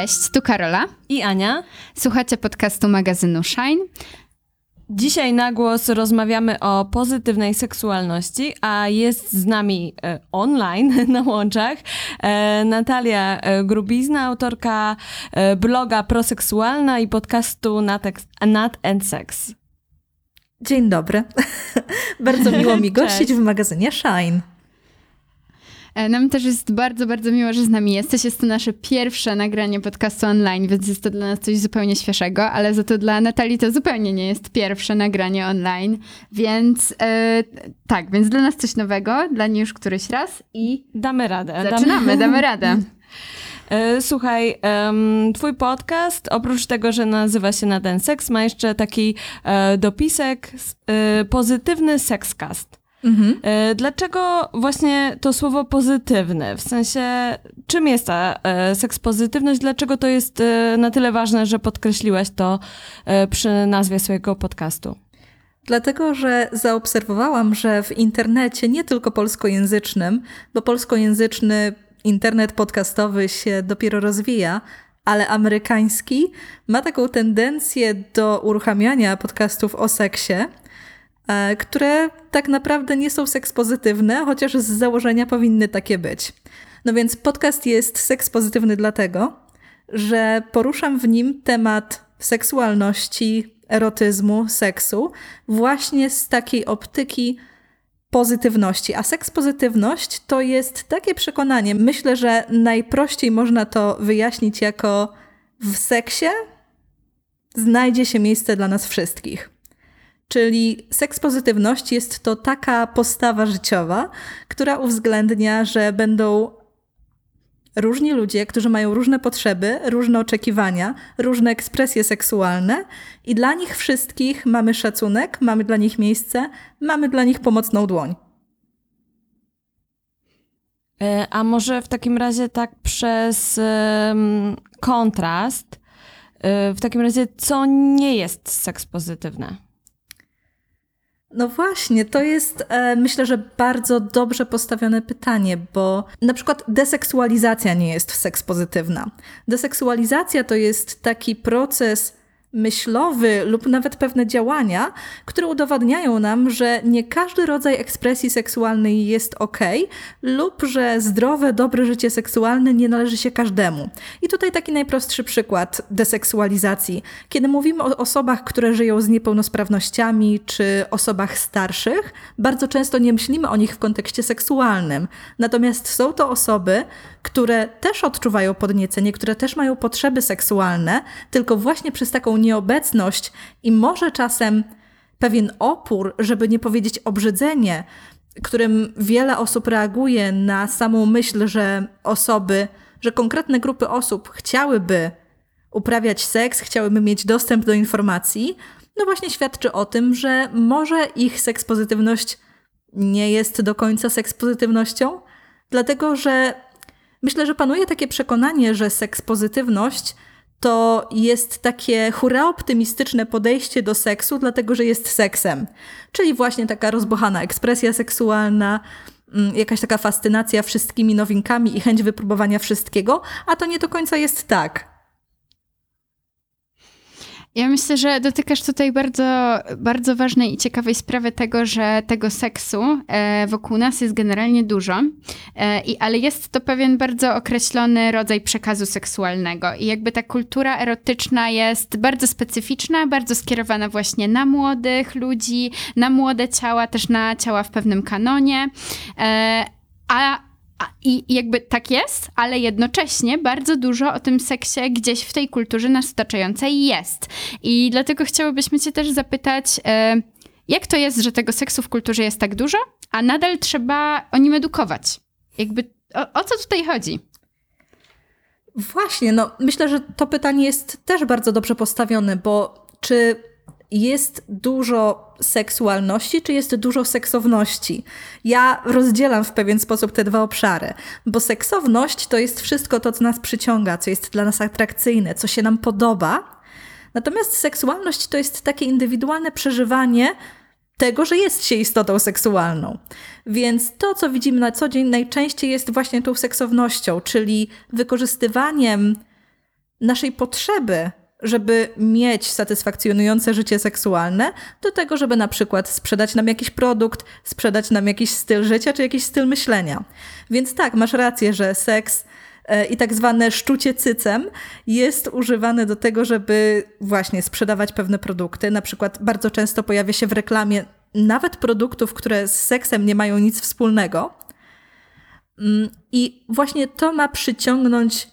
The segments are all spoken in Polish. Cześć, tu Karola i Ania. Słuchacie podcastu magazynu Shine. Dzisiaj na głos rozmawiamy o pozytywnej seksualności, a jest z nami online na łączach Natalia Grubizna, autorka bloga Proseksualna i podcastu Nat and Sex. Dzień dobry. Bardzo miło mi gościć w magazynie Shine. Nam też jest bardzo, bardzo miło, że z nami jesteś. Jest to nasze pierwsze nagranie podcastu online, więc jest to dla nas coś zupełnie świeżego, ale za to dla Natalii to zupełnie nie jest pierwsze nagranie online, więc więc dla nas coś nowego, dla niej już któryś raz i damy radę. Zaczynamy, damy radę. Słuchaj, twój podcast, oprócz tego, że nazywa się Na ten seks, ma jeszcze taki dopisek pozytywny sekscast. Mhm. Dlaczego właśnie to słowo pozytywne? W sensie, czym jest ta sekspozytywność? Dlaczego to jest na tyle ważne, że podkreśliłaś to przy nazwie swojego podcastu? Dlatego, że zaobserwowałam, że w internecie, nie tylko polskojęzycznym, bo polskojęzyczny internet podcastowy się dopiero rozwija, ale amerykański ma taką tendencję do uruchamiania podcastów o seksie, które tak naprawdę nie są sekspozytywne, chociaż z założenia powinny takie być. No więc podcast jest sekspozytywny dlatego, że poruszam w nim temat seksualności, erotyzmu, seksu właśnie z takiej optyki pozytywności. A sekspozytywność to jest takie przekonanie. Myślę, że najprościej można to wyjaśnić jako: w seksie znajdzie się miejsce dla nas wszystkich. Czyli sekspozytywność jest to taka postawa życiowa, która uwzględnia, że będą różni ludzie, którzy mają różne potrzeby, różne oczekiwania, różne ekspresje seksualne i dla nich wszystkich mamy szacunek, mamy dla nich miejsce, mamy dla nich pomocną dłoń. A może w takim razie tak przez kontrast, w takim razie co nie jest sekspozytywne? No właśnie, to jest myślę, że bardzo dobrze postawione pytanie, bo na przykład deseksualizacja nie jest sekspozytywna. Deseksualizacja to jest taki proces myślowy lub nawet pewne działania, które udowadniają nam, że nie każdy rodzaj ekspresji seksualnej jest okej, lub że zdrowe, dobre życie seksualne nie należy się każdemu. I tutaj taki najprostszy przykład deseksualizacji. Kiedy mówimy o osobach, które żyją z niepełnosprawnościami czy osobach starszych, bardzo często nie myślimy o nich w kontekście seksualnym. Natomiast są to osoby, które też odczuwają podniecenie, które też mają potrzeby seksualne, tylko właśnie przez taką nieobecność i może czasem pewien opór, żeby nie powiedzieć obrzydzenie, którym wiele osób reaguje na samą myśl, że konkretne grupy osób chciałyby uprawiać seks, chciałyby mieć dostęp do informacji, no właśnie świadczy o tym, że może ich sekspozytywność nie jest do końca sekspozytywnością, dlatego że myślę, że panuje takie przekonanie, że sekspozytywność to jest takie hura optymistyczne podejście do seksu, dlatego że jest seksem. Czyli właśnie taka rozbochana ekspresja seksualna, jakaś taka fascynacja wszystkimi nowinkami i chęć wypróbowania wszystkiego, a to nie do końca jest tak. Ja myślę, że dotykasz tutaj bardzo, bardzo ważnej i ciekawej sprawy tego, że tego seksu wokół nas jest generalnie dużo, ale jest to pewien bardzo określony rodzaj przekazu seksualnego i jakby ta kultura erotyczna jest bardzo specyficzna, bardzo skierowana właśnie na młodych ludzi, na młode ciała, też na ciała w pewnym kanonie, I jakby tak jest, ale jednocześnie bardzo dużo o tym seksie gdzieś w tej kulturze nas otaczającej jest. I dlatego chciałybyśmy cię też zapytać, jak to jest, że tego seksu w kulturze jest tak dużo, a nadal trzeba o nim edukować? Jakby o co tutaj chodzi? Właśnie, no myślę, że to pytanie jest też bardzo dobrze postawione, bo czy jest dużo seksualności, czy jest dużo seksowności? Ja rozdzielam w pewien sposób te dwa obszary, bo seksowność to jest wszystko to, co nas przyciąga, co jest dla nas atrakcyjne, co się nam podoba. Natomiast seksualność to jest takie indywidualne przeżywanie tego, że jest się istotą seksualną. Więc to, co widzimy na co dzień, najczęściej jest właśnie tą seksownością, czyli wykorzystywaniem naszej potrzeby, żeby mieć satysfakcjonujące życie seksualne, do tego, żeby na przykład sprzedać nam jakiś produkt, sprzedać nam jakiś styl życia czy jakiś styl myślenia. Więc tak, masz rację, że seks i tak zwane szczucie cycem jest używane do tego, żeby właśnie sprzedawać pewne produkty. Na przykład bardzo często pojawia się w reklamie nawet produktów, które z seksem nie mają nic wspólnego. I właśnie to ma przyciągnąć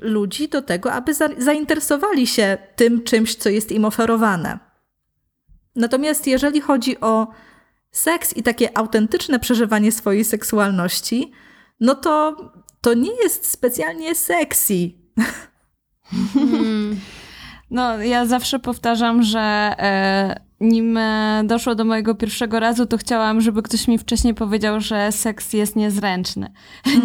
ludzi do tego, aby zainteresowali się tym czymś, co jest im oferowane. Natomiast jeżeli chodzi o seks i takie autentyczne przeżywanie swojej seksualności, no to nie jest specjalnie sexy. No, ja zawsze powtarzam, że nim doszło do mojego pierwszego razu, to chciałam, żeby ktoś mi wcześniej powiedział, że seks jest niezręczny.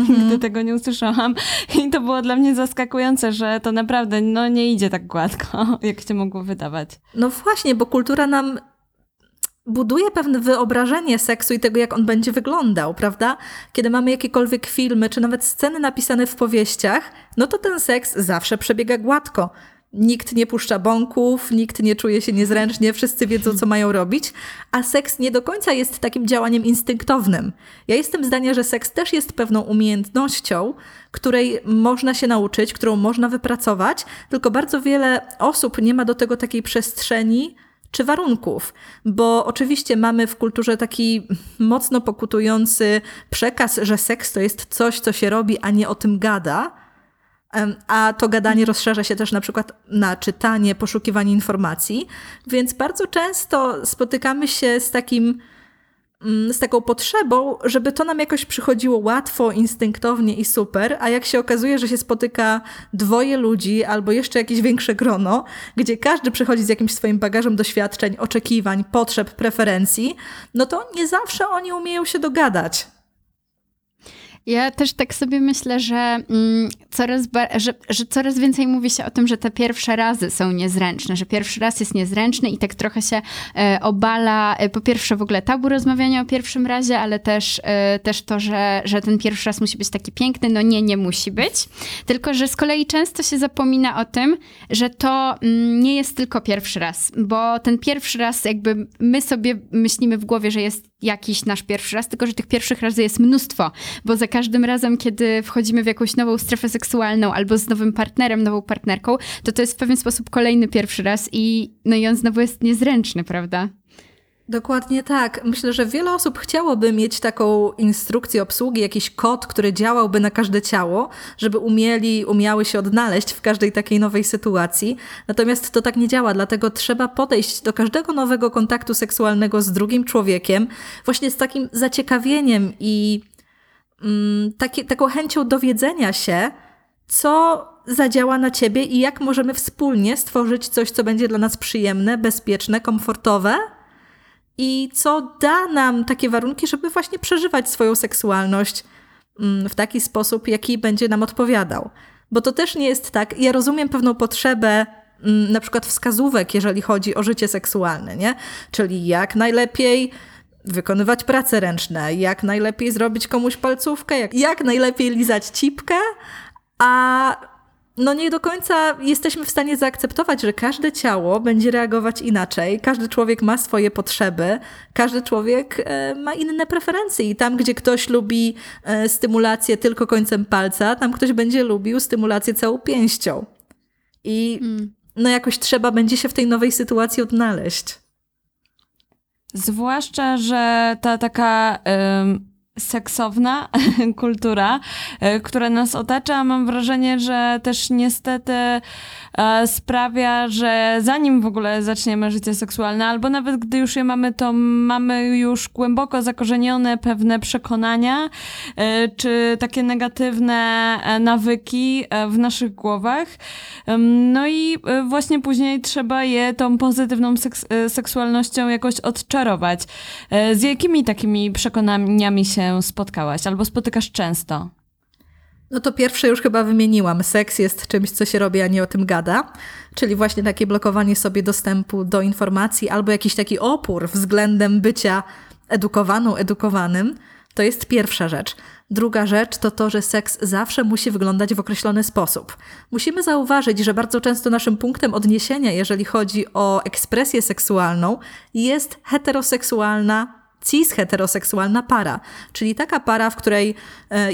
Nigdy tego nie usłyszałam i to było dla mnie zaskakujące, że to naprawdę no, nie idzie tak gładko, jak się mogło wydawać. No właśnie, bo kultura nam buduje pewne wyobrażenie seksu i tego, jak on będzie wyglądał, prawda? Kiedy mamy jakiekolwiek filmy, czy nawet sceny napisane w powieściach, no to ten seks zawsze przebiega gładko. Nikt nie puszcza bąków, nikt nie czuje się niezręcznie, wszyscy wiedzą, co mają robić, a seks nie do końca jest takim działaniem instynktownym. Ja jestem zdania, że seks też jest pewną umiejętnością, której można się nauczyć, którą można wypracować, tylko bardzo wiele osób nie ma do tego takiej przestrzeni czy warunków, bo oczywiście mamy w kulturze taki mocno pokutujący przekaz, że seks to jest coś, co się robi, a nie o tym gada. A to gadanie rozszerza się też na przykład na czytanie, poszukiwanie informacji, więc bardzo często spotykamy się z taką potrzebą, żeby to nam jakoś przychodziło łatwo, instynktownie i super, a jak się okazuje, że się spotyka dwoje ludzi albo jeszcze jakieś większe grono, gdzie każdy przychodzi z jakimś swoim bagażem doświadczeń, oczekiwań, potrzeb, preferencji, no to nie zawsze oni umieją się dogadać. Ja też tak sobie myślę, że coraz więcej mówi się o tym, że te pierwsze razy są niezręczne, że pierwszy raz jest niezręczny i tak trochę się obala, po pierwsze w ogóle tabu rozmawiania o pierwszym razie, ale też to, że ten pierwszy raz musi być taki piękny, no nie musi być. Tylko, że z kolei często się zapomina o tym, że to nie jest tylko pierwszy raz, bo ten pierwszy raz jakby my sobie myślimy w głowie, że jest jakiś nasz pierwszy raz, tylko że tych pierwszych razy jest mnóstwo, bo za każdym razem, kiedy wchodzimy w jakąś nową strefę seksualną albo z nowym partnerem, nową partnerką, to jest w pewien sposób kolejny pierwszy raz i on znowu jest niezręczny, prawda? Dokładnie tak. Myślę, że wiele osób chciałoby mieć taką instrukcję obsługi, jakiś kod, który działałby na każde ciało, żeby umiały się odnaleźć w każdej takiej nowej sytuacji. Natomiast to tak nie działa, dlatego trzeba podejść do każdego nowego kontaktu seksualnego z drugim człowiekiem właśnie z takim zaciekawieniem i taką chęcią dowiedzenia się, co zadziała na ciebie i jak możemy wspólnie stworzyć coś, co będzie dla nas przyjemne, bezpieczne, komfortowe i co da nam takie warunki, żeby właśnie przeżywać swoją seksualność w taki sposób, jaki będzie nam odpowiadał. Bo to też nie jest tak, ja rozumiem pewną potrzebę na przykład wskazówek, jeżeli chodzi o życie seksualne, nie? Czyli jak najlepiej wykonywać prace ręczne, jak najlepiej zrobić komuś palcówkę, jak najlepiej lizać cipkę, a no nie do końca jesteśmy w stanie zaakceptować, że każde ciało będzie reagować inaczej, każdy człowiek ma swoje potrzeby, każdy człowiek ma inne preferencje i tam, gdzie ktoś lubi stymulację tylko końcem palca, tam ktoś będzie lubił stymulację całą pięścią. I no jakoś trzeba będzie się w tej nowej sytuacji odnaleźć. Zwłaszcza, że ta taka seksowna kultura, która nas otacza, mam wrażenie, że też niestety sprawia, że zanim w ogóle zaczniemy życie seksualne, albo nawet gdy już je mamy, to mamy już głęboko zakorzenione pewne przekonania, czy takie negatywne nawyki w naszych głowach. No i właśnie później trzeba je tą pozytywną seksualnością jakoś odczarować. Z jakimi takimi przekonaniami się spotkałaś albo spotykasz często? No to pierwsze już chyba wymieniłam. Seks jest czymś, co się robi, a nie o tym gada. Czyli właśnie takie blokowanie sobie dostępu do informacji albo jakiś taki opór względem bycia edukowaną, edukowanym. To jest pierwsza rzecz. Druga rzecz to to, że seks zawsze musi wyglądać w określony sposób. Musimy zauważyć, że bardzo często naszym punktem odniesienia, jeżeli chodzi o ekspresję seksualną, jest heteroseksualna, cis-heteroseksualna para. Czyli taka para, w której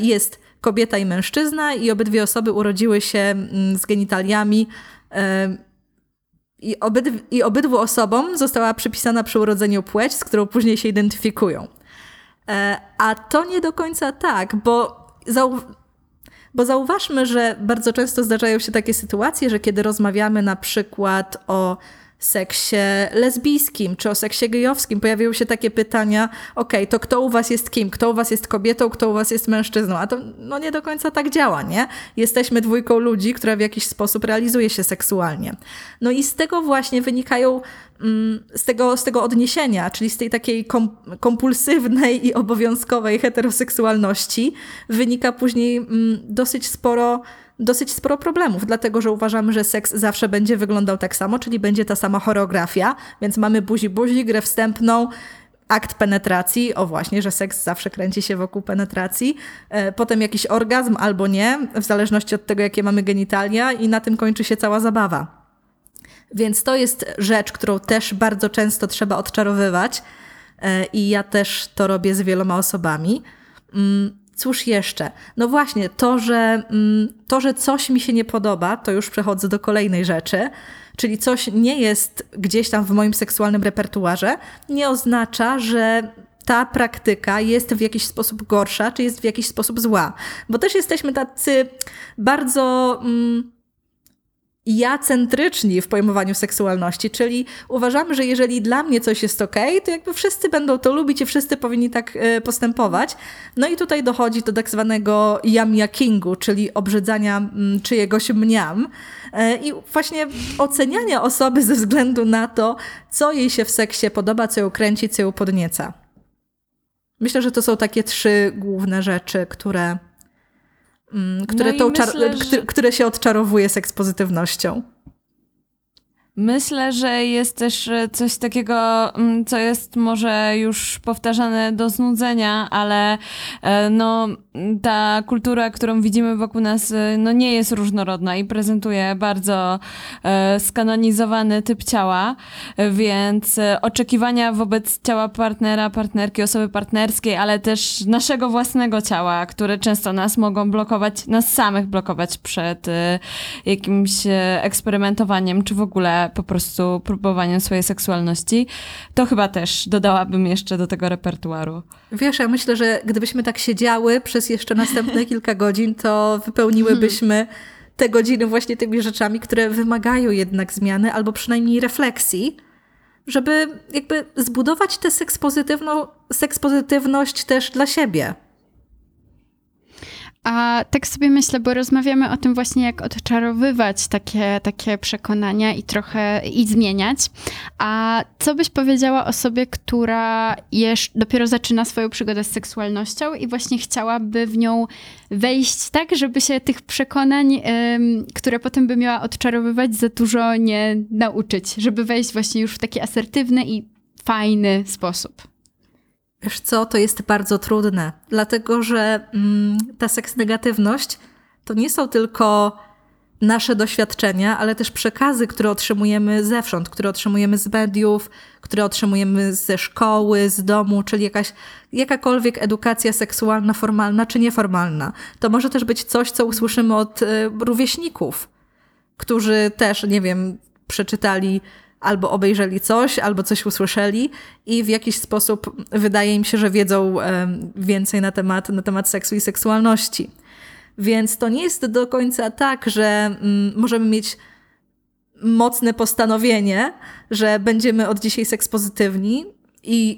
jest kobieta i mężczyzna i obydwie osoby urodziły się z genitaliami i obydwu osobom została przypisana przy urodzeniu płeć, z którą później się identyfikują. A to nie do końca tak, bo zauważmy, że bardzo często zdarzają się takie sytuacje, że kiedy rozmawiamy na przykład o seksie lesbijskim czy o seksie gejowskim, pojawiają się takie pytania, okej, to kto u was jest kim? Kto u was jest kobietą? Kto u was jest mężczyzną? A to nie do końca tak działa, nie? Jesteśmy dwójką ludzi, która w jakiś sposób realizuje się seksualnie. No i z tego właśnie wynikają, z tego odniesienia, czyli z tej takiej kompulsywnej i obowiązkowej heteroseksualności wynika później dosyć sporo problemów, dlatego że uważamy, że seks zawsze będzie wyglądał tak samo, czyli będzie ta sama choreografia, więc mamy buzi-buzi, grę wstępną, akt penetracji, o właśnie, że seks zawsze kręci się wokół penetracji, potem jakiś orgazm albo nie, w zależności od tego, jakie mamy genitalia i na tym kończy się cała zabawa. Więc to jest rzecz, którą też bardzo często trzeba odczarowywać i ja też to robię z wieloma osobami. Cóż jeszcze? No właśnie, to, że coś mi się nie podoba, to już przechodzę do kolejnej rzeczy, czyli coś nie jest gdzieś tam w moim seksualnym repertuarze, nie oznacza, że ta praktyka jest w jakiś sposób gorsza, czy jest w jakiś sposób zła. Bo też jesteśmy tacy bardzo jacentryczni w pojmowaniu seksualności, czyli uważamy, że jeżeli dla mnie coś jest okej, to jakby wszyscy będą to lubić i wszyscy powinni tak postępować. No i tutaj dochodzi do tak zwanego yum-yakingu, czyli obrzydzania czyjegoś mniam i właśnie oceniania osoby ze względu na to, co jej się w seksie podoba, co ją kręci, co ją podnieca. Myślę, że to są takie trzy główne rzeczy, które się odczarowuje seks pozytywnością. Myślę, że jest też coś takiego, co jest może już powtarzane do znudzenia, ale ta kultura, którą widzimy wokół nas, nie jest różnorodna i prezentuje bardzo skanonizowany typ ciała, więc oczekiwania wobec ciała partnera, partnerki, osoby partnerskiej, ale też naszego własnego ciała, które często nas mogą blokować, nas samych blokować przed jakimś eksperymentowaniem, czy w ogóle po prostu próbowaniem swojej seksualności, to chyba też dodałabym jeszcze do tego repertuaru. Wiesz, ja myślę, że gdybyśmy tak siedziały przez jeszcze następne kilka godzin, to wypełniłybyśmy te godziny właśnie tymi rzeczami, które wymagają jednak zmiany, albo przynajmniej refleksji, żeby jakby zbudować tę sekspozytywność też dla siebie. A tak sobie myślę, bo rozmawiamy o tym właśnie, jak odczarowywać takie przekonania i trochę i zmieniać. A co byś powiedziała osobie, która dopiero zaczyna swoją przygodę z seksualnością i właśnie chciałaby w nią wejść tak, żeby się tych przekonań, które potem by miała odczarowywać, za dużo nie nauczyć, żeby wejść właśnie już w taki asertywny i fajny sposób? Wiesz co, to jest bardzo trudne, dlatego że ta seksnegatywność to nie są tylko nasze doświadczenia, ale też przekazy, które otrzymujemy zewsząd, które otrzymujemy z mediów, które otrzymujemy ze szkoły, z domu, czyli jakakolwiek edukacja seksualna, formalna czy nieformalna. To może też być coś, co usłyszymy od rówieśników, którzy też, przeczytali albo obejrzeli coś, albo coś usłyszeli i w jakiś sposób wydaje im się, że wiedzą więcej na temat seksu i seksualności. Więc to nie jest do końca tak, że możemy mieć mocne postanowienie, że będziemy od dzisiaj seks pozytywni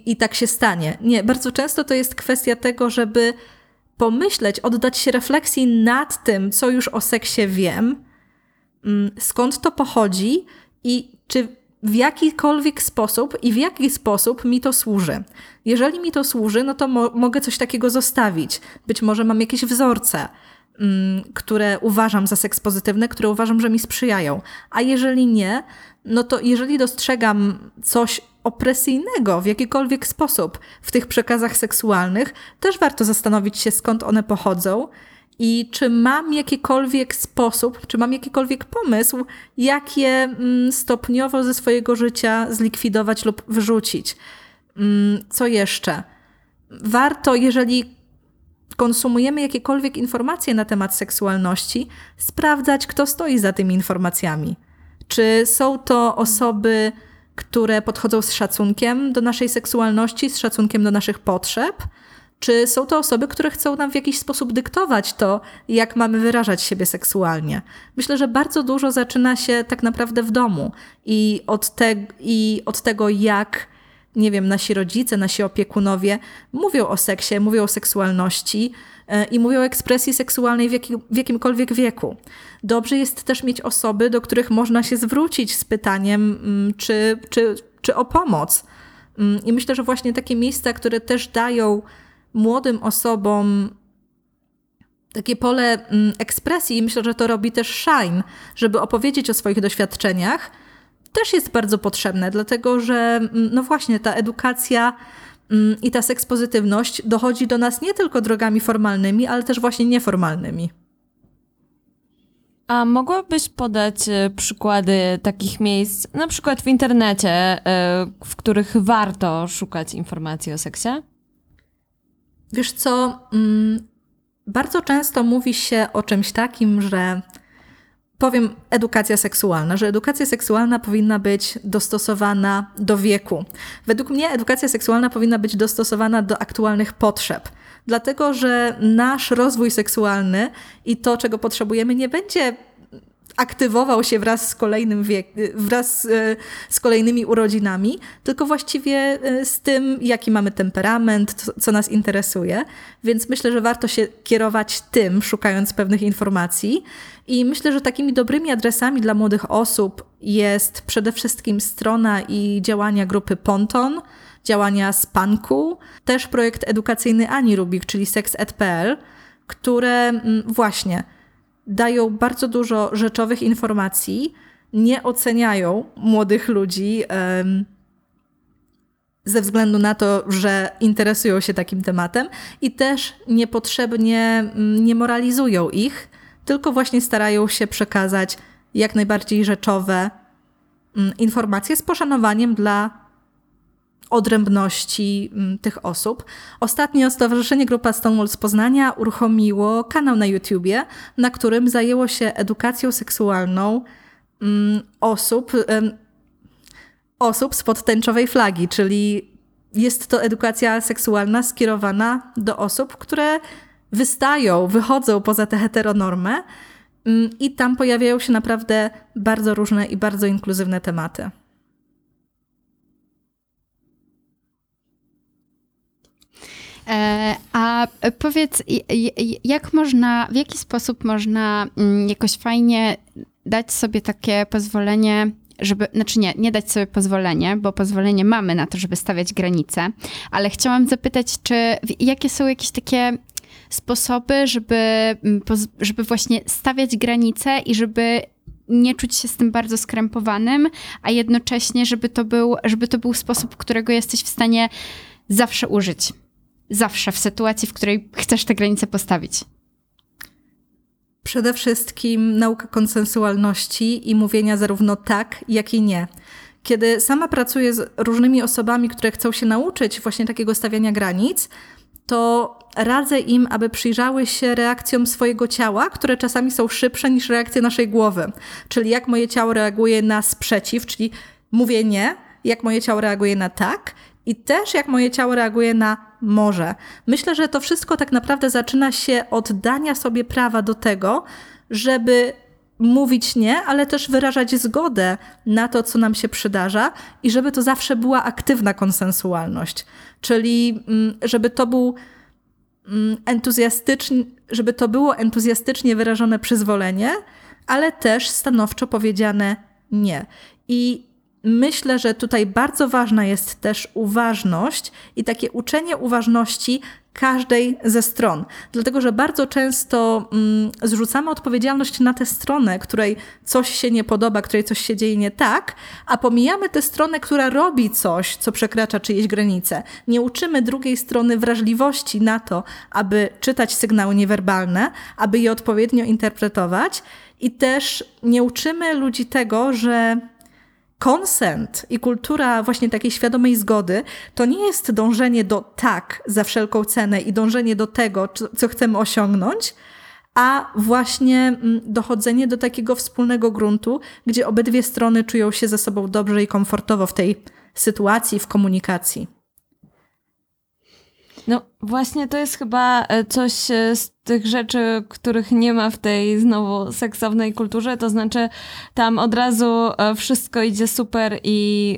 i tak się stanie. Nie, bardzo często to jest kwestia tego, żeby pomyśleć, oddać się refleksji nad tym, co już o seksie wiem, skąd to pochodzi i czy w jakikolwiek sposób i w jaki sposób mi to służy. Jeżeli mi to służy, no to mogę coś takiego zostawić. Być może mam jakieś wzorce, które uważam za seks pozytywne, które uważam, że mi sprzyjają. A jeżeli nie, no to jeżeli dostrzegam coś, opresyjnego w jakikolwiek sposób w tych przekazach seksualnych, też warto zastanowić się, skąd one pochodzą i czy mam jakikolwiek sposób, czy mam jakikolwiek pomysł, jak je stopniowo ze swojego życia zlikwidować lub wyrzucić. Co jeszcze? Warto, jeżeli konsumujemy jakiekolwiek informacje na temat seksualności, sprawdzać, kto stoi za tymi informacjami. Czy są to osoby, które podchodzą z szacunkiem do naszej seksualności, z szacunkiem do naszych potrzeb? Czy są to osoby, które chcą nam w jakiś sposób dyktować to, jak mamy wyrażać siebie seksualnie? Myślę, że bardzo dużo zaczyna się tak naprawdę w domu i od tego, jak nasi rodzice, nasi opiekunowie mówią o seksie, mówią o seksualności i mówią o ekspresji seksualnej w jakimkolwiek wieku. Dobrze jest też mieć osoby, do których można się zwrócić z pytaniem czy o pomoc. I myślę, że właśnie takie miejsca, które też dają młodym osobom takie pole ekspresji, i myślę, że to robi też Shine, żeby opowiedzieć o swoich doświadczeniach, też jest bardzo potrzebne, dlatego że no właśnie ta edukacja i ta sekspozytywność dochodzi do nas nie tylko drogami formalnymi, ale też właśnie nieformalnymi. A mogłabyś podać przykłady takich miejsc, na przykład w internecie, w których warto szukać informacji o seksie? Wiesz co, bardzo często mówi się o czymś takim, że edukacja seksualna, że edukacja seksualna powinna być dostosowana do wieku. Według mnie edukacja seksualna powinna być dostosowana do aktualnych potrzeb, dlatego że nasz rozwój seksualny i to, czego potrzebujemy, nie będzie aktywował się wraz z kolejnymi urodzinami, tylko właściwie z tym, jaki mamy temperament, co nas interesuje. Więc myślę, że warto się kierować tym, szukając pewnych informacji. I myślę, że takimi dobrymi adresami dla młodych osób jest przede wszystkim strona i działania grupy Ponton, działania Spanku, też projekt edukacyjny Ani Rubik, czyli seks.pl, które właśnie dają bardzo dużo rzeczowych informacji, nie oceniają młodych ludzi ze względu na to, że interesują się takim tematem i też niepotrzebnie nie moralizują ich, tylko właśnie starają się przekazać jak najbardziej rzeczowe informacje z poszanowaniem dla odrębności tych osób. Ostatnio Stowarzyszenie Grupa Stonewall z Poznania uruchomiło kanał na YouTubie, na którym zajęło się edukacją seksualną osób spod tęczowej flagi, czyli jest to edukacja seksualna skierowana do osób, które wychodzą poza tę heteronormę i tam pojawiają się naprawdę bardzo różne i bardzo inkluzywne tematy. A powiedz, w jaki sposób można jakoś fajnie dać sobie takie pozwolenie, nie dać sobie pozwolenie, bo pozwolenie mamy na to, żeby stawiać granice, ale chciałam zapytać, jakie są jakieś takie sposoby, żeby właśnie stawiać granice i żeby nie czuć się z tym bardzo skrępowanym, a jednocześnie, żeby to był sposób, którego jesteś w stanie zawsze użyć. Zawsze w sytuacji, w której chcesz tę granicę postawić? Przede wszystkim nauka konsensualności i mówienia zarówno tak, jak i nie. Kiedy sama pracuję z różnymi osobami, które chcą się nauczyć właśnie takiego stawiania granic, to radzę im, aby przyjrzały się reakcjom swojego ciała, które czasami są szybsze niż reakcje naszej głowy. Czyli jak moje ciało reaguje na sprzeciw, czyli mówię nie, jak moje ciało reaguje na tak, i też jak moje ciało reaguje na może. Myślę, że to wszystko tak naprawdę zaczyna się od dania sobie prawa do tego, żeby mówić nie, ale też wyrażać zgodę na to, co nam się przydarza i żeby to zawsze była aktywna konsensualność. Czyli żeby to było entuzjastycznie wyrażone przyzwolenie, ale też stanowczo powiedziane nie. Myślę, że tutaj bardzo ważna jest też uważność i takie uczenie uważności każdej ze stron. Dlatego, że bardzo często zrzucamy odpowiedzialność na tę stronę, której coś się nie podoba, której coś się dzieje nie tak, a pomijamy tę stronę, która robi coś, co przekracza czyjeś granice. Nie uczymy drugiej strony wrażliwości na to, aby czytać sygnały niewerbalne, aby je odpowiednio interpretować i też nie uczymy ludzi tego, że konsent i kultura właśnie takiej świadomej zgody to nie jest dążenie do tak za wszelką cenę i dążenie do tego, co chcemy osiągnąć, a właśnie dochodzenie do takiego wspólnego gruntu, gdzie obydwie strony czują się ze sobą dobrze i komfortowo w tej sytuacji, w komunikacji. No właśnie to jest chyba coś z tych rzeczy, których nie ma w tej znowu seksownej kulturze, to znaczy tam od razu wszystko idzie super i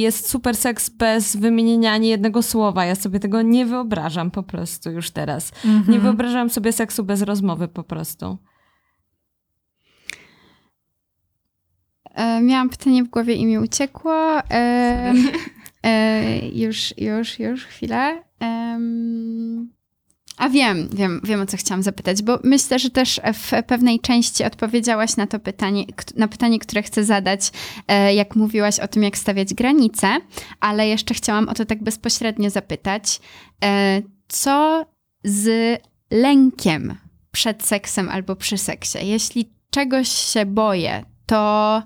jest super seks bez wymienienia ani jednego słowa. Ja sobie tego nie wyobrażam po prostu już teraz. Mhm. Nie wyobrażam sobie seksu bez rozmowy po prostu. Miałam pytanie w głowie i mi uciekło. Już chwilę. A wiem o co chciałam zapytać, bo myślę, że też w pewnej części odpowiedziałaś na to pytanie, które chcę zadać, jak mówiłaś o tym, jak stawiać granice, ale jeszcze chciałam o to tak bezpośrednio zapytać, co z lękiem przed seksem albo przy seksie? Jeśli czegoś się boję, to...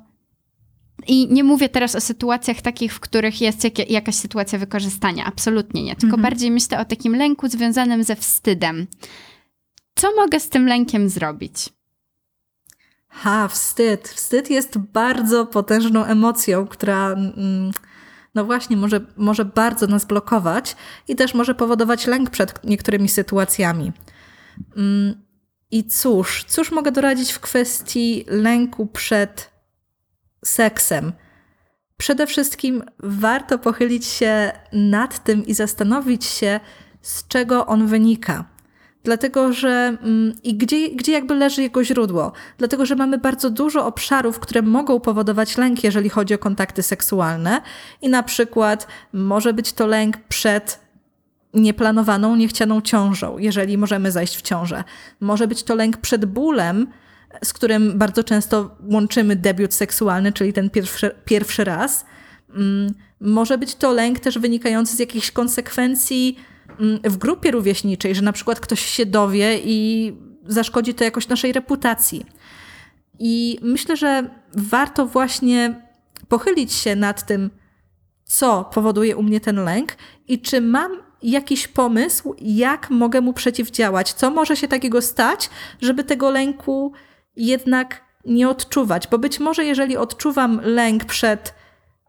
I nie mówię teraz o sytuacjach takich, w których jest jakaś sytuacja wykorzystania. Absolutnie nie. Tylko bardziej myślę o takim lęku związanym ze wstydem. Co mogę z tym lękiem zrobić? Wstyd. Wstyd jest bardzo potężną emocją, która no właśnie może bardzo nas blokować i też może powodować lęk przed niektórymi sytuacjami. I cóż mogę doradzić w kwestii lęku przed seksem. Przede wszystkim warto pochylić się nad tym i zastanowić się, z czego on wynika. Dlatego, że i gdzie jakby leży jego źródło. Dlatego, że mamy bardzo dużo obszarów, które mogą powodować lęk, jeżeli chodzi o kontakty seksualne. I na przykład może być to lęk przed nieplanowaną, niechcianą ciążą, jeżeli możemy zajść w ciążę. Może być to lęk przed bólem, z którym bardzo często łączymy debiut seksualny, czyli ten pierwszy raz. Może być to lęk też wynikający z jakichś konsekwencji w grupie rówieśniczej, że na przykład ktoś się dowie i zaszkodzi to jakoś naszej reputacji. I myślę, że warto właśnie pochylić się nad tym, co powoduje u mnie ten lęk i czy mam jakiś pomysł, jak mogę mu przeciwdziałać, co może się takiego stać, żeby tego lęku jednak nie odczuwać, bo być może jeżeli odczuwam lęk przed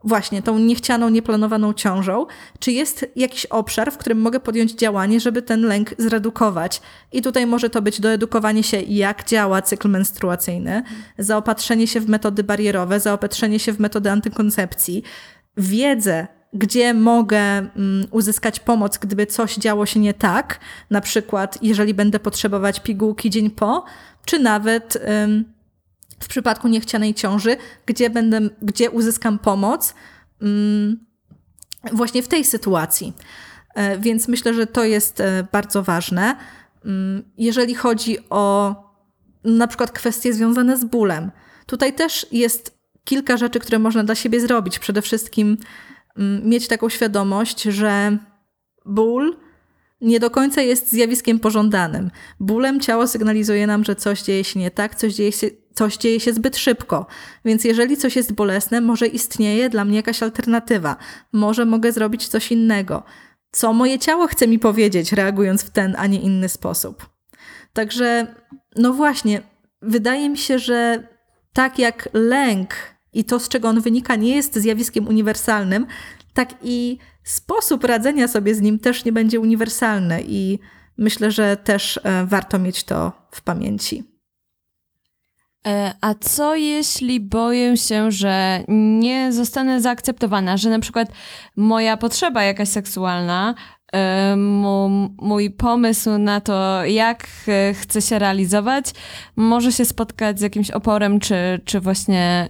właśnie tą niechcianą, nieplanowaną ciążą, czy jest jakiś obszar, w którym mogę podjąć działanie, żeby ten lęk zredukować. I tutaj może to być doedukowanie się, jak działa cykl menstruacyjny, zaopatrzenie się w metody barierowe, zaopatrzenie się w metody antykoncepcji, wiedzę, gdzie mogę uzyskać pomoc, gdyby coś działo się nie tak, na przykład jeżeli będę potrzebować pigułki dzień po, czy nawet w przypadku niechcianej ciąży, gdzie uzyskam pomoc właśnie w tej sytuacji. Więc myślę, że to jest bardzo ważne. Jeżeli chodzi o na przykład kwestie związane z bólem, tutaj też jest kilka rzeczy, które można dla siebie zrobić. Przede wszystkim mieć taką świadomość, że ból nie do końca jest zjawiskiem pożądanym. Bólem ciało sygnalizuje nam, że coś dzieje się nie tak, coś dzieje się zbyt szybko. Więc jeżeli coś jest bolesne, może istnieje dla mnie jakaś alternatywa. Może mogę zrobić coś innego. Co moje ciało chce mi powiedzieć, reagując w ten, a nie inny sposób. Także, no właśnie, wydaje mi się, że tak jak lęk i to, z czego on wynika, nie jest zjawiskiem uniwersalnym, tak i sposób radzenia sobie z nim też nie będzie uniwersalny i myślę, że też warto mieć to w pamięci. A co jeśli boję się, że nie zostanę zaakceptowana, że na przykład moja potrzeba jakaś seksualna, mój pomysł na to, jak chcę się realizować, może się spotkać z jakimś oporem, czy właśnie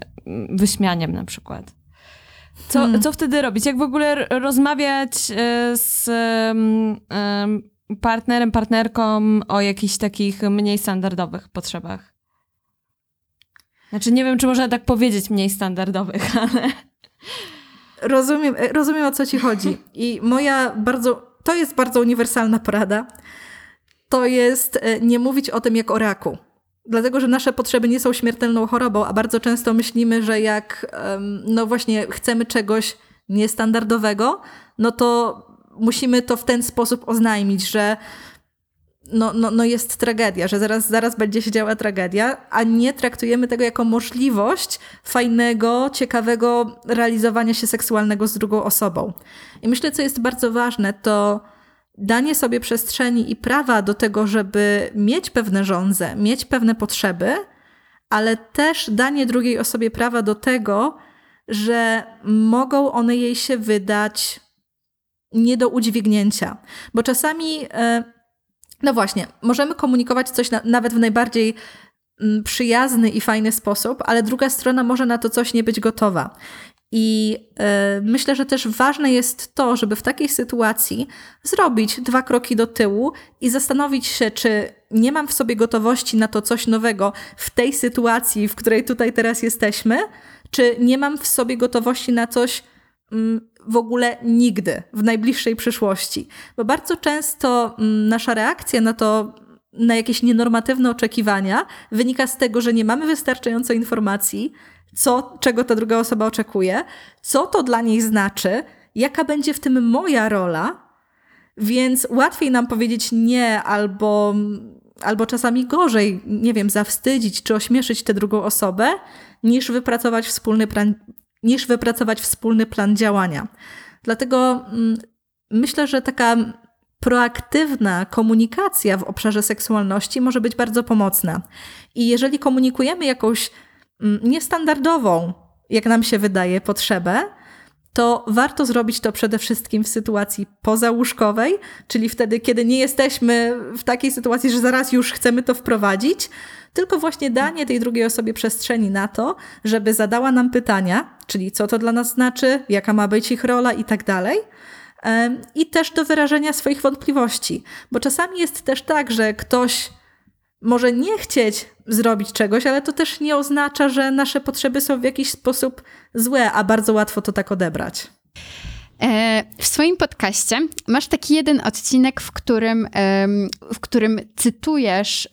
wyśmianiem na przykład. Co wtedy robić? Jak w ogóle rozmawiać z partnerem, partnerką o jakichś takich mniej standardowych potrzebach? Znaczy nie wiem, czy można tak powiedzieć mniej standardowych, ale... Rozumiem, o co ci chodzi. I to jest bardzo uniwersalna porada. To jest nie mówić o tym jak o raku. Dlatego, że nasze potrzeby nie są śmiertelną chorobą, a bardzo często myślimy, że jak no właśnie chcemy czegoś niestandardowego, no to musimy to w ten sposób oznajmić, że no jest tragedia, że zaraz będzie się działa tragedia, a nie traktujemy tego jako możliwość fajnego, ciekawego realizowania się seksualnego z drugą osobą. I myślę, co jest bardzo ważne, to danie sobie przestrzeni i prawa do tego, żeby mieć pewne żądze, mieć pewne potrzeby, ale też danie drugiej osobie prawa do tego, że mogą one jej się wydać nie do udźwignięcia. Bo czasami, no właśnie, możemy komunikować coś nawet w najbardziej przyjazny i fajny sposób, ale druga strona może na to coś nie być gotowa. I myślę, że też ważne jest to, żeby w takiej sytuacji zrobić 2 kroki do tyłu i zastanowić się, czy nie mam w sobie gotowości na to coś nowego w tej sytuacji, w której tutaj teraz jesteśmy, czy nie mam w sobie gotowości na coś w ogóle nigdy, w najbliższej przyszłości. Bo bardzo często nasza reakcja na to, na jakieś nienormatywne oczekiwania wynika z tego, że nie mamy wystarczająco informacji, czego ta druga osoba oczekuje, co to dla niej znaczy, jaka będzie w tym moja rola, więc łatwiej nam powiedzieć nie albo czasami gorzej, nie wiem, zawstydzić czy ośmieszyć tę drugą osobę, niż wypracować wspólny plan działania. Dlatego myślę, że taka proaktywna komunikacja w obszarze seksualności może być bardzo pomocna. I jeżeli komunikujemy jakąś niestandardową, jak nam się wydaje, potrzebę, to warto zrobić to przede wszystkim w sytuacji pozałóżkowej, czyli wtedy, kiedy nie jesteśmy w takiej sytuacji, że zaraz już chcemy to wprowadzić, tylko właśnie danie tej drugiej osobie przestrzeni na to, żeby zadała nam pytania, czyli co to dla nas znaczy, jaka ma być ich rola i tak dalej. I też do wyrażenia swoich wątpliwości, bo czasami jest też tak, że ktoś może nie chcieć zrobić czegoś, ale to też nie oznacza, że nasze potrzeby są w jakiś sposób złe, a bardzo łatwo to tak odebrać. W swoim podcaście masz taki jeden odcinek, w którym cytujesz,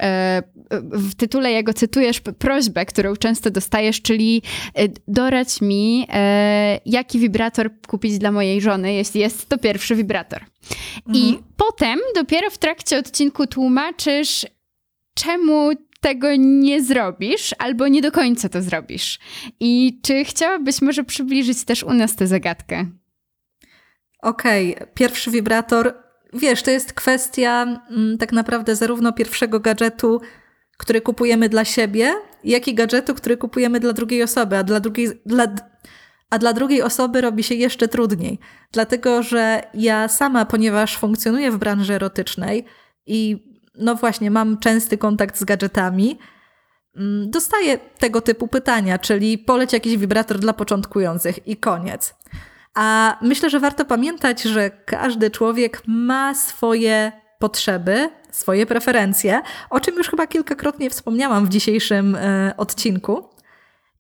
w tytule jego cytujesz prośbę, którą często dostajesz, czyli doradź mi, jaki wibrator kupić dla mojej żony, jeśli jest to pierwszy wibrator. Mhm. I potem dopiero w trakcie odcinku tłumaczysz, czemu tego nie zrobisz albo nie do końca to zrobisz. I czy chciałabyś może przybliżyć też u nas tę zagadkę? Okej, pierwszy wibrator, wiesz, to jest kwestia tak naprawdę zarówno pierwszego gadżetu, który kupujemy dla siebie, jak i gadżetu, który kupujemy dla drugiej osoby, a dla drugiej osoby robi się jeszcze trudniej. Dlatego, że ja sama, ponieważ funkcjonuję w branży erotycznej i no właśnie, mam częsty kontakt z gadżetami, dostaję tego typu pytania, czyli poleć jakiś wibrator dla początkujących i koniec. A myślę, że warto pamiętać, że każdy człowiek ma swoje potrzeby, swoje preferencje, o czym już chyba kilkakrotnie wspomniałam w dzisiejszym odcinku.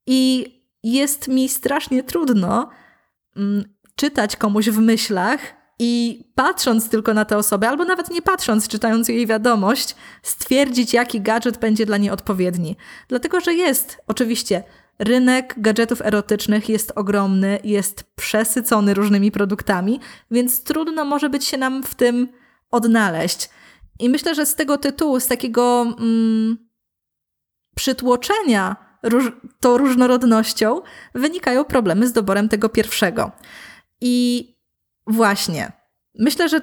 I jest mi strasznie trudno czytać komuś w myślach i patrząc tylko na tę osobę, albo nawet nie patrząc, czytając jej wiadomość, stwierdzić, jaki gadżet będzie dla niej odpowiedni. Dlatego, że jest oczywiście... Rynek gadżetów erotycznych jest ogromny, jest przesycony różnymi produktami, więc trudno może być się nam w tym odnaleźć. I myślę, że z tego tytułu, z takiego przytłoczenia tą różnorodnością wynikają problemy z doborem tego pierwszego. I właśnie, myślę, że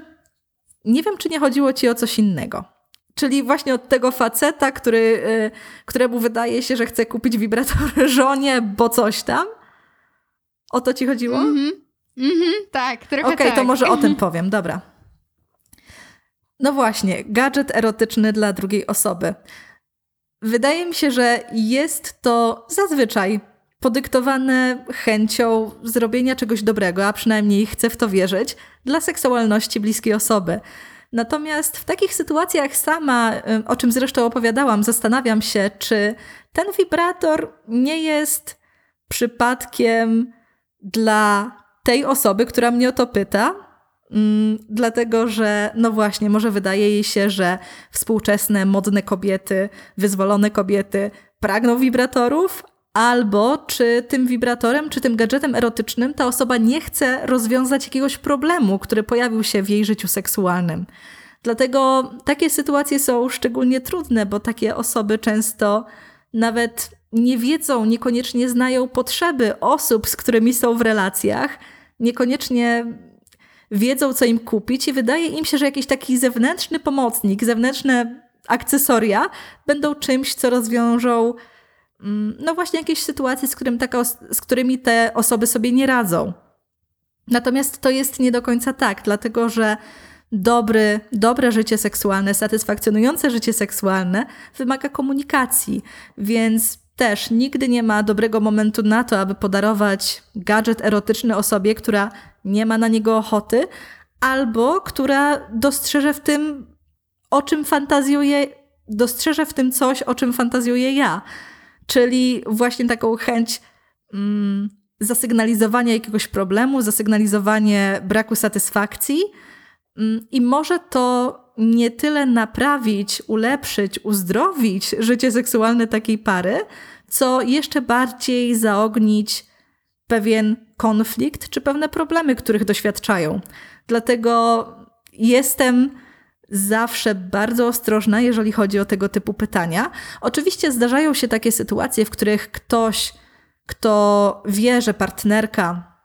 nie wiem, czy nie chodziło ci o coś innego. Czyli właśnie od tego faceta, któremu wydaje się, że chce kupić wibrator żonie, bo coś tam. O to ci chodziło? Tak, trochę tak. Okej, to może o tym powiem, dobra. No właśnie, gadżet erotyczny dla drugiej osoby. Wydaje mi się, że jest to zazwyczaj podyktowane chęcią zrobienia czegoś dobrego, a przynajmniej chcę w to wierzyć, dla seksualności bliskiej osoby. Natomiast w takich sytuacjach sama, o czym zresztą opowiadałam, zastanawiam się, czy ten wibrator nie jest przypadkiem dla tej osoby, która mnie o to pyta, dlatego że, no właśnie, może wydaje jej się, że współczesne, modne kobiety, wyzwolone kobiety pragną wibratorów, albo czy tym wibratorem, czy tym gadżetem erotycznym ta osoba nie chce rozwiązać jakiegoś problemu, który pojawił się w jej życiu seksualnym. Dlatego takie sytuacje są szczególnie trudne, bo takie osoby często nawet nie wiedzą, niekoniecznie znają potrzeby osób, z którymi są w relacjach, niekoniecznie wiedzą, co im kupić i wydaje im się, że jakiś taki zewnętrzny pomocnik, zewnętrzne akcesoria będą czymś, co rozwiążą no właśnie jakieś sytuacje, z którymi te osoby sobie nie radzą. Natomiast to jest nie do końca tak, dlatego że dobre życie seksualne, satysfakcjonujące życie seksualne wymaga komunikacji, więc też nigdy nie ma dobrego momentu na to, aby podarować gadżet erotyczny osobie, która nie ma na niego ochoty albo która dostrzeże w tym, o czym fantazjuje, dostrzeże w tym coś, o czym fantazjuję ja. Czyli właśnie taką chęć zasygnalizowania jakiegoś problemu, zasygnalizowanie braku satysfakcji i może to nie tyle naprawić, ulepszyć, uzdrowić życie seksualne takiej pary, co jeszcze bardziej zaognić pewien konflikt czy pewne problemy, których doświadczają. Dlatego jestem zawsze bardzo ostrożna, jeżeli chodzi o tego typu pytania. Oczywiście zdarzają się takie sytuacje, w których ktoś, kto wie, że partnerka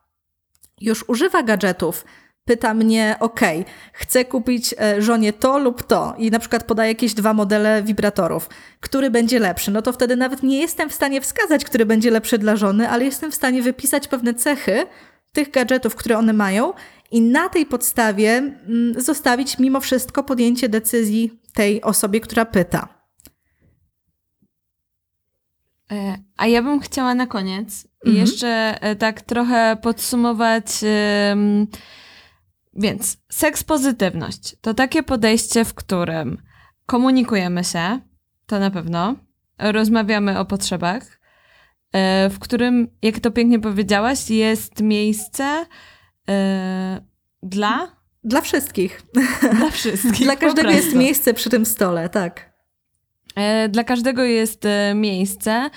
już używa gadżetów, pyta mnie, okej, chcę kupić żonie to lub to i na przykład podaje jakieś 2 modele wibratorów, który będzie lepszy, no to wtedy nawet nie jestem w stanie wskazać, który będzie lepszy dla żony, ale jestem w stanie wypisać pewne cechy tych gadżetów, które one mają i na tej podstawie zostawić mimo wszystko podjęcie decyzji tej osobie, która pyta. A ja bym chciała na koniec jeszcze tak trochę podsumować. Więc seks pozytywność to takie podejście, w którym komunikujemy się, to na pewno, rozmawiamy o potrzebach, w którym, jak to pięknie powiedziałaś, jest miejsce dla... Dla wszystkich. Dla wszystkich. Dla każdego jest miejsce przy tym stole, tak. Dla każdego jest miejsce,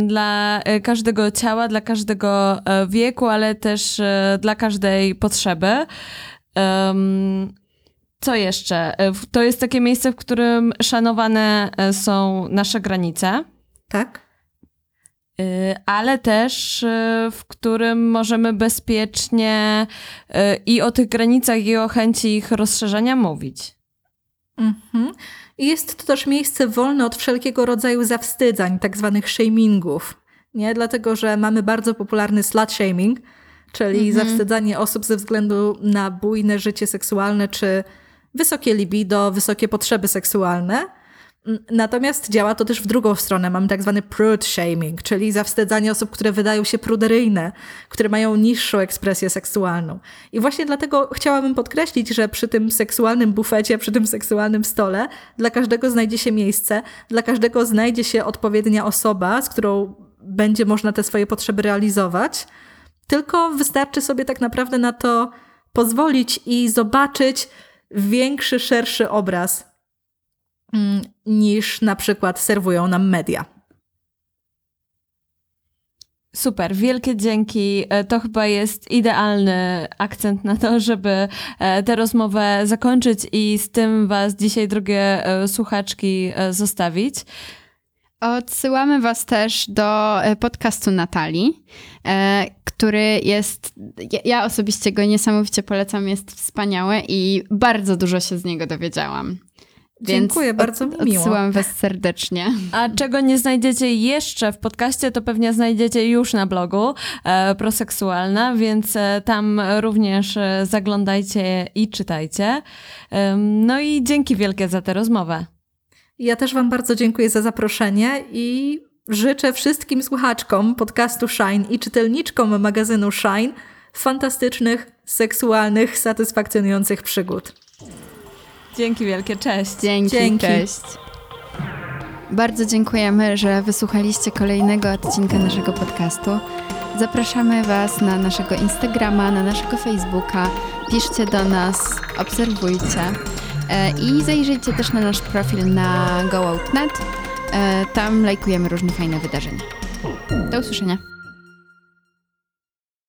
dla każdego ciała, dla każdego wieku, ale też dla każdej potrzeby. Co jeszcze? To jest takie miejsce, w którym szanowane są nasze granice. Tak. Ale też w którym możemy bezpiecznie i o tych granicach, i o chęci ich rozszerzania mówić. Mhm. Jest to też miejsce wolne od wszelkiego rodzaju zawstydzań, tak zwanych shamingów. Nie? Dlatego, że mamy bardzo popularny slut shaming, czyli zawstydzanie osób ze względu na bujne życie seksualne, czy wysokie libido, wysokie potrzeby seksualne. Natomiast działa to też w drugą stronę. Mamy tak zwany prude shaming, czyli zawstydzanie osób, które wydają się pruderyjne, które mają niższą ekspresję seksualną. I właśnie dlatego chciałabym podkreślić, że przy tym seksualnym bufecie, przy tym seksualnym stole dla każdego znajdzie się miejsce, dla każdego znajdzie się odpowiednia osoba, z którą będzie można te swoje potrzeby realizować. Tylko wystarczy sobie tak naprawdę na to pozwolić i zobaczyć większy, szerszy obraz niż na przykład serwują nam media. Super, wielkie dzięki. To chyba jest idealny akcent na to, żeby tę rozmowę zakończyć i z tym was dzisiaj, drogie słuchaczki, zostawić. Odsyłamy was też do podcastu Natalii, który jest, ja osobiście go niesamowicie polecam, jest wspaniały i bardzo dużo się z niego dowiedziałam. Więc dziękuję, bardzo mi miło. Odsyłam was serdecznie. A czego nie znajdziecie jeszcze w podcaście, to pewnie znajdziecie już na blogu Proseksualna, więc tam również zaglądajcie i czytajcie. No i dzięki wielkie za tę rozmowę. Ja też wam bardzo dziękuję za zaproszenie i Życzę wszystkim słuchaczkom podcastu Shine i czytelniczkom magazynu Shine fantastycznych, seksualnych, satysfakcjonujących przygód. Dzięki wielkie, cześć. Dzięki. Cześć. Bardzo dziękujemy, że wysłuchaliście kolejnego odcinka naszego podcastu. Zapraszamy Was na naszego Instagrama, na naszego Facebooka. Piszcie do nas, obserwujcie. I zajrzyjcie też na nasz profil na GoOutNet. Tam lajkujemy różne fajne wydarzenia. Do usłyszenia.